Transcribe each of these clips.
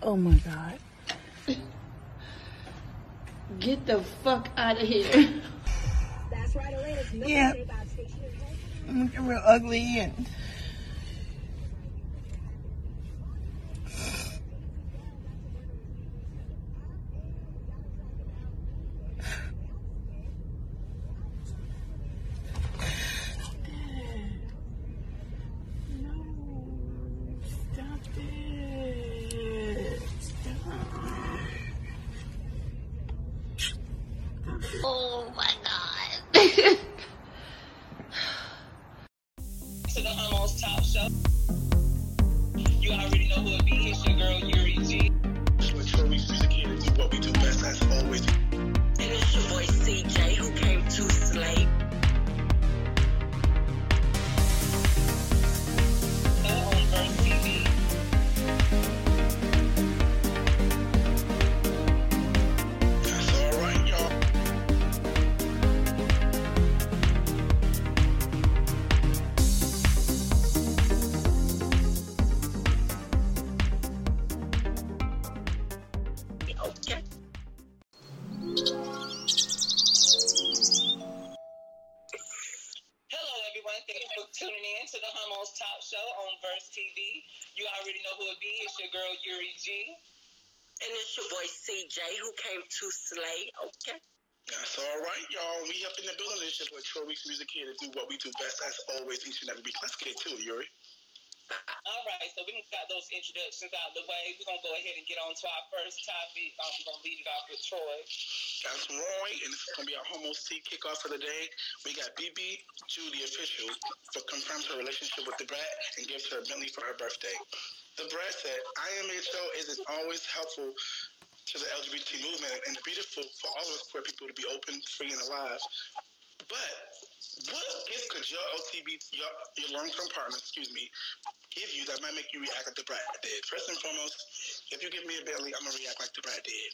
Oh my God. Get the fuck out of here. That's right, Elena's not about station. I'm looking real ugly and Troy Weeks Music here to do what we do best as always each and every week. Let's get to it, Yuri. All right, so we got those introductions out of the way. We're going to go ahead and get on to our first topic. We're going to lead it off with Troy. That's Roy, and this is going to be our Homos Tea kickoff for the day. We got BB Judy official for confirms her relationship with the Brat and gives her a Bentley for her birthday. The Brat said, IMHO isn't always helpful to the LGBT movement, and it's beautiful for all of us queer people to be open, free, and alive. But what gift could your LGBT, your long-term partner, give you that might make you react like the Brat did? First and foremost, if you give me a Bentley, I'm going to react like the Brat did.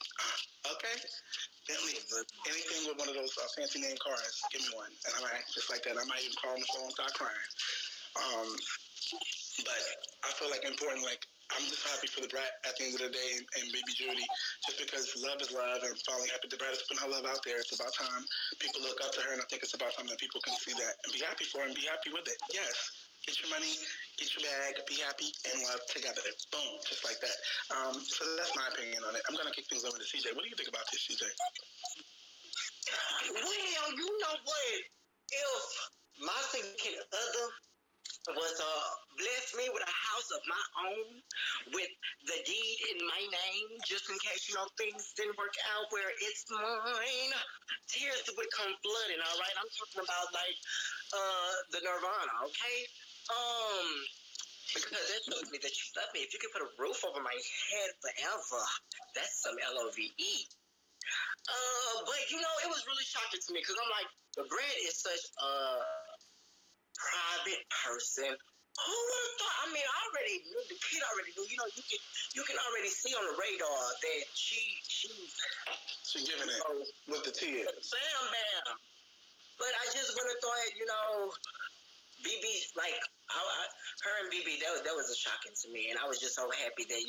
Okay? Bentley, anything with one of those fancy name cars, give me one. And I might act just like that. I might even call on the phone and start crying. But I feel like important, like, I'm just happy for the Brat at the end of the day and baby Judy, just because love is love and finally happy the Brat is putting her love out there. It's about time people look up to her, and I think it's about time that people can see that and be happy for her and be happy with it. Yes, get your money, get your bag, be happy and love together. Boom, just like that. So that's my opinion on it. I'm going to kick things over to CJ. What do you think about this, CJ? Well, you know what? If my significant other was bless me with a house of my own, with the deed in my name, just in case, things didn't work out where it's mine. Tears would come flooding, all right? I'm talking about, like, the Nirvana, okay? Because that shows me that you love me. If you could put a roof over my head forever, that's some LOVE. But, it was really shocking to me, because I'm like, the Brat is such a private person. Who would have thought? I mean, I already knew. The kid already knew. You can already see on the radar that she's giving it with the tears. Bam, bam. But I just would have thought, BB, like, her and BB, that was a shocking to me. And I was just so happy that,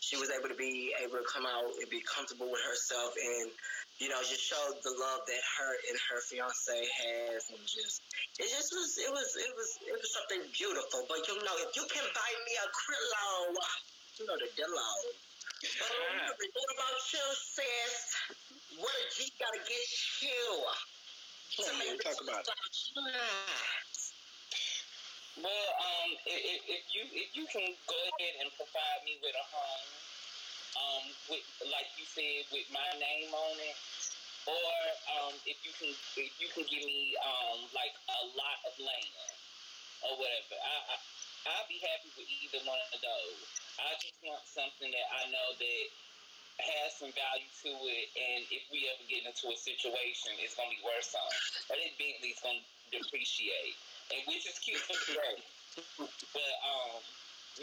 she was able to come out and be comfortable with herself and, just showed the love that her and her fiancé has, and it was something beautiful. But if you can buy me a Krillo, the Dillo. What about you, sis? What a G gotta get you? Come on, talk about it. Well, if you can go ahead and provide me with a home. With, like you said, with my name on it, or if you can give me like a lot of land or whatever, I'll be happy with either one of those. I just want something that I know that has some value to it, and if we ever get into a situation, it's gonna be worth something. Or that Bentley's gonna depreciate, and which is cute for the road. But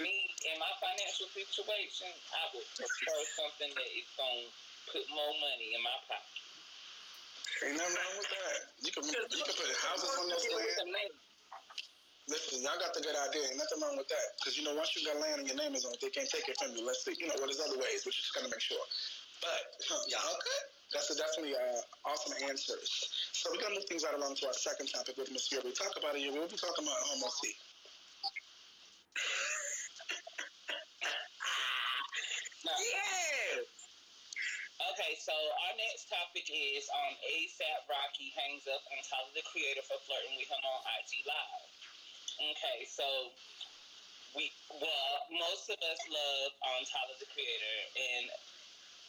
me and my financial situation, I would prefer something that is going to put more money in my pocket. Ain't nothing wrong with that. You can put houses on this land. Listen, y'all got the good idea. Ain't nothing wrong with that. Because, you know, once you got land and your name is on it, they can't take it from you. Let's see. You know, well, there's other ways, but you just got to make sure. But, y'all good? That's a definitely awesome answers. So we're going to move things right along to our second topic with Ms. Yuri. Talk about it, Yuri. We'll be talking about homo tea. Now, yes! Okay, so our next topic is ASAP Rocky hangs up on Tyler the Creator for flirting with him on IG Live. Okay, so most of us love Tyler the Creator, and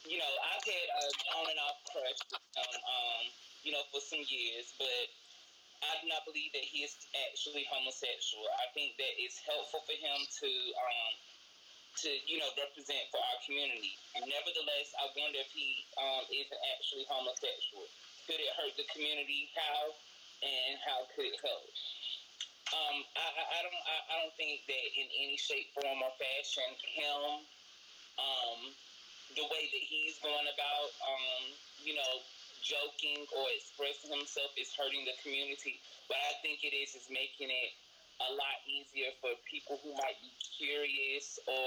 you know I've had a on and off crush you know for some years, but I do not believe that he is actually homosexual. I think that it's helpful for him to you know represent for our community. Nevertheless, I wonder if he isn't actually homosexual. Could it hurt the community? How could it help? I don't think that in any shape, form, or fashion him the way that he's going about you know joking or expressing himself is hurting the community. What I think it is making it a lot easier for people who might be curious or,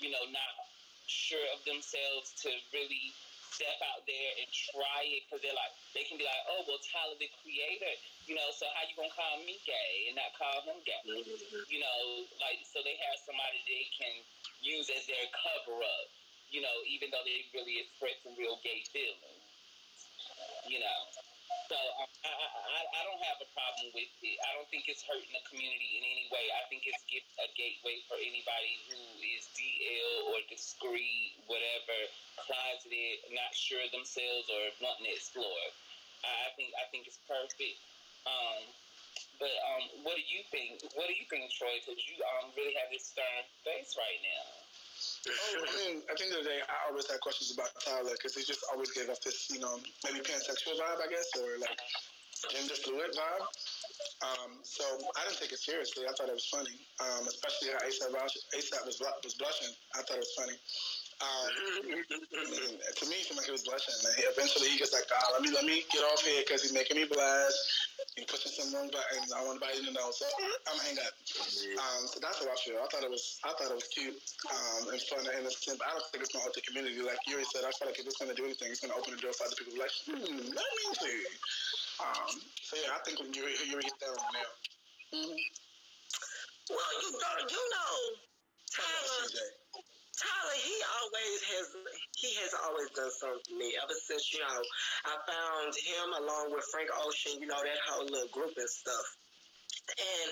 you know, not sure of themselves to really step out there and try it, because they're like, they can be like, oh, well, Tyler the Creator, you know, so how you gonna call me gay and not call him gay? You know, like, so they have somebody they can use as their cover-up, you know, even though they really express some real gay feelings, you know. So I don't have a problem with it. I don't think it's hurting the community in any way. I think it's a gateway for anybody who is DL or discreet, whatever, closeted, not sure of themselves or wanting to explore. I think it's perfect. But what do you think? What do you think, Troy? Because you really have this stern face right now. Oh, at the end of the day, I always had questions about Tyler because he just always gave off this, you know, maybe pansexual vibe, I guess, or like gender fluid vibe. So I didn't take it seriously. I thought it was funny, especially how ASAP was blushing. I thought it was funny. To me, it seemed like he was blushing. And eventually, he gets like, oh, let me get off here because he's making me blush. He's pushing some wrong buttons. I want everybody to know, so I'm gonna hang up. So that's what I feel. I thought it was cute and fun and innocent. But I don't think it's gonna help the community. Like Yuri said, I feel like if it's gonna do anything, it's gonna open the door for other people. Like, let me see. So yeah, I think when Yuri hit that one now. Mm-hmm. Well, you know, Tyler, he has always done something for me ever since, you know, I found him along with Frank Ocean, you know, that whole little group and stuff. And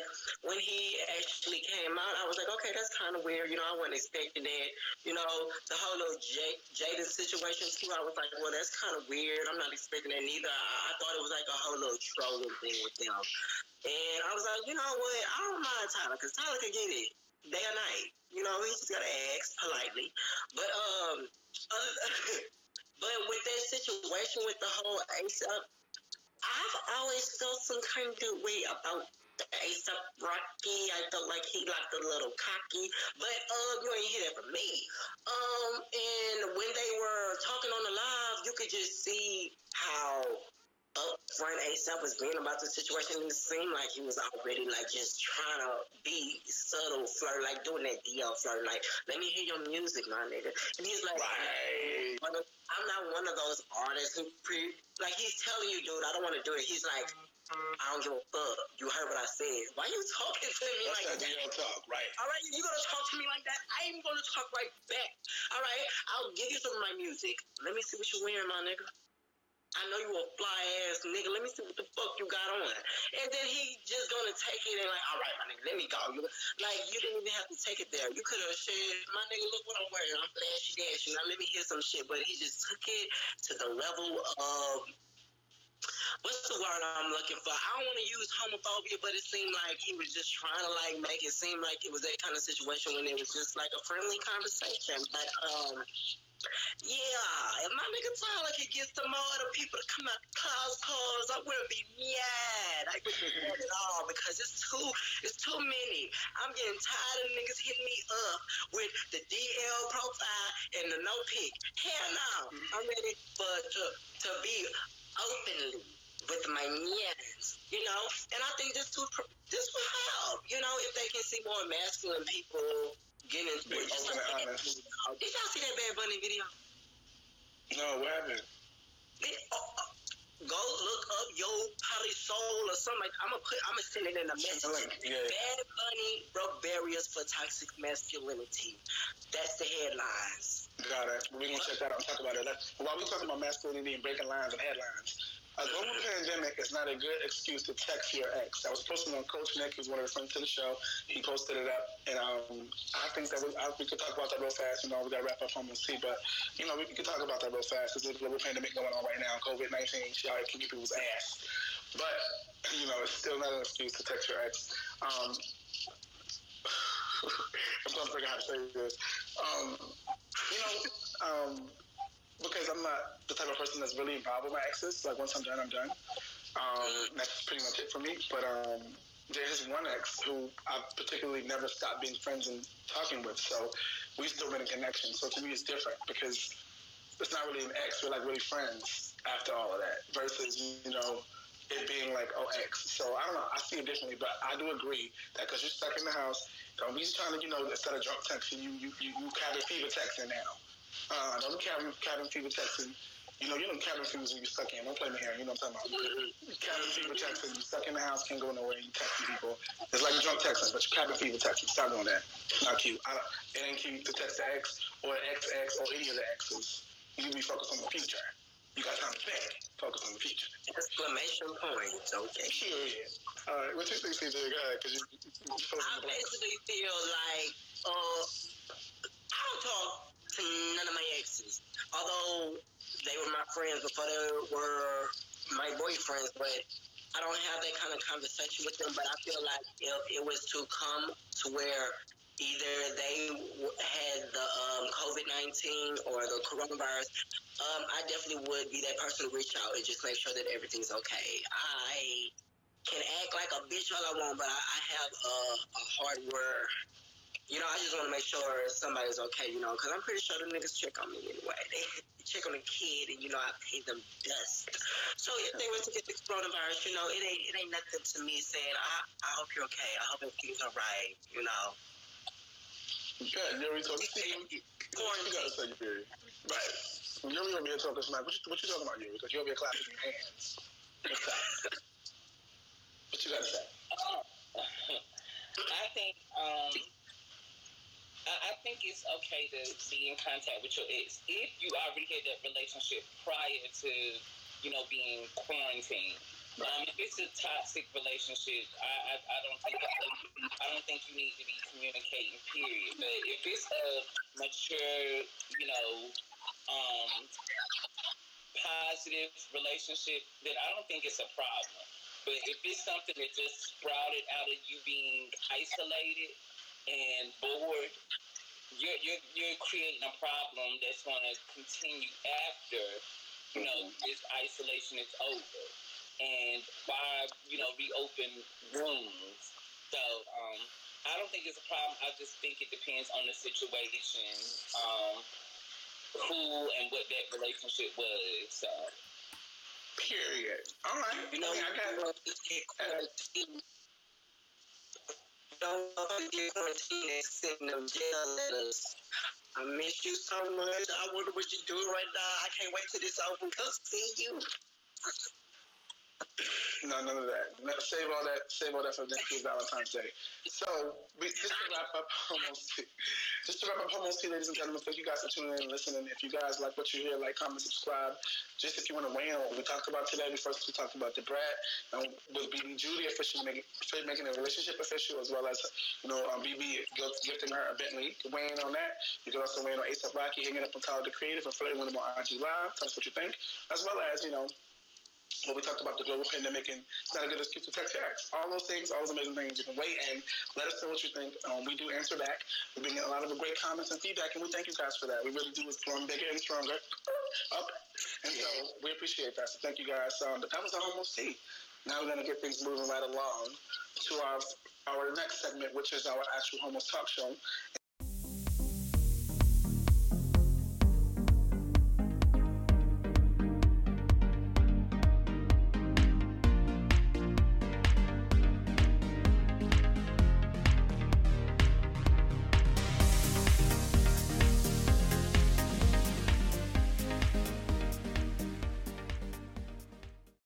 when he actually came out, I was like, okay, that's kind of weird. You know, I wasn't expecting that. You know, the whole little Jaden situation, too, I was like, well, that's kind of weird. I'm not expecting that neither. I thought it was like a whole little trolling thing with them. And I was like, you know what? I don't mind Tyler because Tyler can get it. Day or night, you know, we just gotta ask politely. But but with that situation with the whole ASAP, I've always felt some kind of way about the ASAP Rocky. I felt like he liked a little cocky, but you ain't hear that from me. And when they were talking on the live, you could just see how upfront ASAP was being about the situation, and it seemed like he was already like just trying to be subtle flirt, like doing that DL flirt, like let me hear your music, my nigga. And he's like, right. I'm not one of those artists who like he's telling you, dude, I don't want to do it. He's like, I don't give a fuck. You heard what I said. Why you talking to me like that? That's how you talk, right? All right, you gonna talk to me like that? I am gonna talk right back. All right, I'll give you some of my music. Let me see what you wearing, my nigga. I know you a fly ass nigga. Let me see what the fuck you got on. And then he just gonna take it and like, all right, my nigga, let me go. Like you didn't even have to take it there. You could have said, my nigga, look what I'm wearing. I'm flashy dash. Now let me hear some shit. But he just took it to the level of what's the word I'm looking for? I don't want to use homophobia, but it seemed like he was just trying to like make it seem like it was that kind of situation when it was just like a friendly conversation. But yeah, if my nigga Tyler could get some more of the people to come out the cars, I wouldn't be mad. I wouldn't be mad at all because it's too many. I'm getting tired of niggas hitting me up with the DL profile and the no pic. Hell no. I'm ready for to be openly with my nieces, you know. And I think this will help, you know, if they can see more masculine people getting into it. Did y'all see that Bad Bunny video? No, what happened? Go look up Yo Poly Soul or something. I'm gonna send it in a message. Yeah. Bad Bunny broke barriers for toxic masculinity. That's the headlines. Got it. We're gonna check that out and talk about it. While we're talking about masculinity and breaking lines and headlines, a global pandemic is not a good excuse to text your ex. I was posting on Coach Nick, who's one of the friends to the show. He posted it up, and I think that we could talk about that real fast. You know, we got to wrap up on this, but, you know, we could talk about that real fast. There's a global pandemic going on right now, COVID-19, shit, all right, kicking people's ass. But, you know, it's still not an excuse to text your ex. I'm trying to figure out how to say this. Because I'm not the type of person that's really involved with my exes. Like, once I'm done, I'm done. That's pretty much it for me. But there's one ex who I particularly never stopped being friends and talking with. So we've still been in connection. So to me, it's different because it's not really an ex. We're, like, really friends after all of that versus, you know, it being like, oh, ex. So I don't know. I see it differently. But I do agree that because you're stuck in the house, don't be trying to, you know, instead of drunk texting, you kind of fever texting now. Don't cabin fever texting. You know, you don't cabin fever when you're stuck in. Don't play me here. You know what I'm talking about. Cabin fever texting. You're stuck in the house, can't go nowhere. You texting people. It's like drunk texting, but you cabin fever texting. Stop doing that. It's not cute. It ain't cute to text the ex or XX or any of the exes. You be focused on the future. You got time to think. Focus on the future. Exclamation point. Okay. Period. All right. What do you think, CJ? Go ahead. I basically feel like I don't talk to none of my exes, although they were my friends before they were my boyfriends, but I don't have that kind of conversation with them. But I feel like if it was to come to where either they had the COVID-19 or the coronavirus, I definitely would be that person to reach out and just make sure that everything's okay. I can act like a bitch all I want, but I have a hard word. You know, I just want to make sure somebody's okay, you know, because I'm pretty sure the niggas check on me anyway. They check on the kid, and, you know, I pay them dust. So if they were to get the coronavirus, you know, it ain't nothing to me saying, I hope you're okay. I hope everything's all right, you know. Yeah, you're talking to me. You got to say your period. Right. You're going to be a talker tonight. What you talking about, you? Because you're going to be a clapping your hands. What you got to say? I think, I think it's okay to be in contact with your ex if you already had that relationship prior to, you know, being quarantined. Right. If it's a toxic relationship, I don't think you need to be communicating. Period. But if it's a mature, you know, positive relationship, then I don't think it's a problem. But if it's something that just sprouted out of you being isolated and bored, you're creating a problem that's going to continue after, you know, this isolation is over. And why, you know, reopen rooms? So I don't think it's a problem. I just think it depends on the situation, who and what that relationship was. So. Period. All right. You know, I got it. Don't get quarantined and send them jail letters. I miss you so much. I wonder what you're doing right now. I can't wait till this over. Come see you. No, none of that. No, save all that. Save all that for next year's Valentine's Day. So, just to wrap up, ladies and gentlemen, thank you guys for tuning in and listening. If you guys like what you hear, like, comment, subscribe. Just if you want to weigh in on what we talked about today, we talked about Da Brat and with BB Judy officially making a relationship official, as well as, you know, BB gifting her a Bentley. Weigh in on that. You can also weigh in on ASAP Rocky hanging up on Tyler the Creator and flirting with him on IG Live. Tell us what you think, as well as, you know, well, we talked about the global pandemic, and it's not a good excuse to text your ex. All those things, all those amazing things, you can weigh in. Let us know what you think. We do answer back. We've been getting a lot of great comments and feedback, and we thank you guys for that. We really do. It's growing bigger and stronger. Up. And so we appreciate that. So thank you guys. That was the Homeless Tea. Now we're going to get things moving right along to our next segment, which is our actual Homeless Talk Show.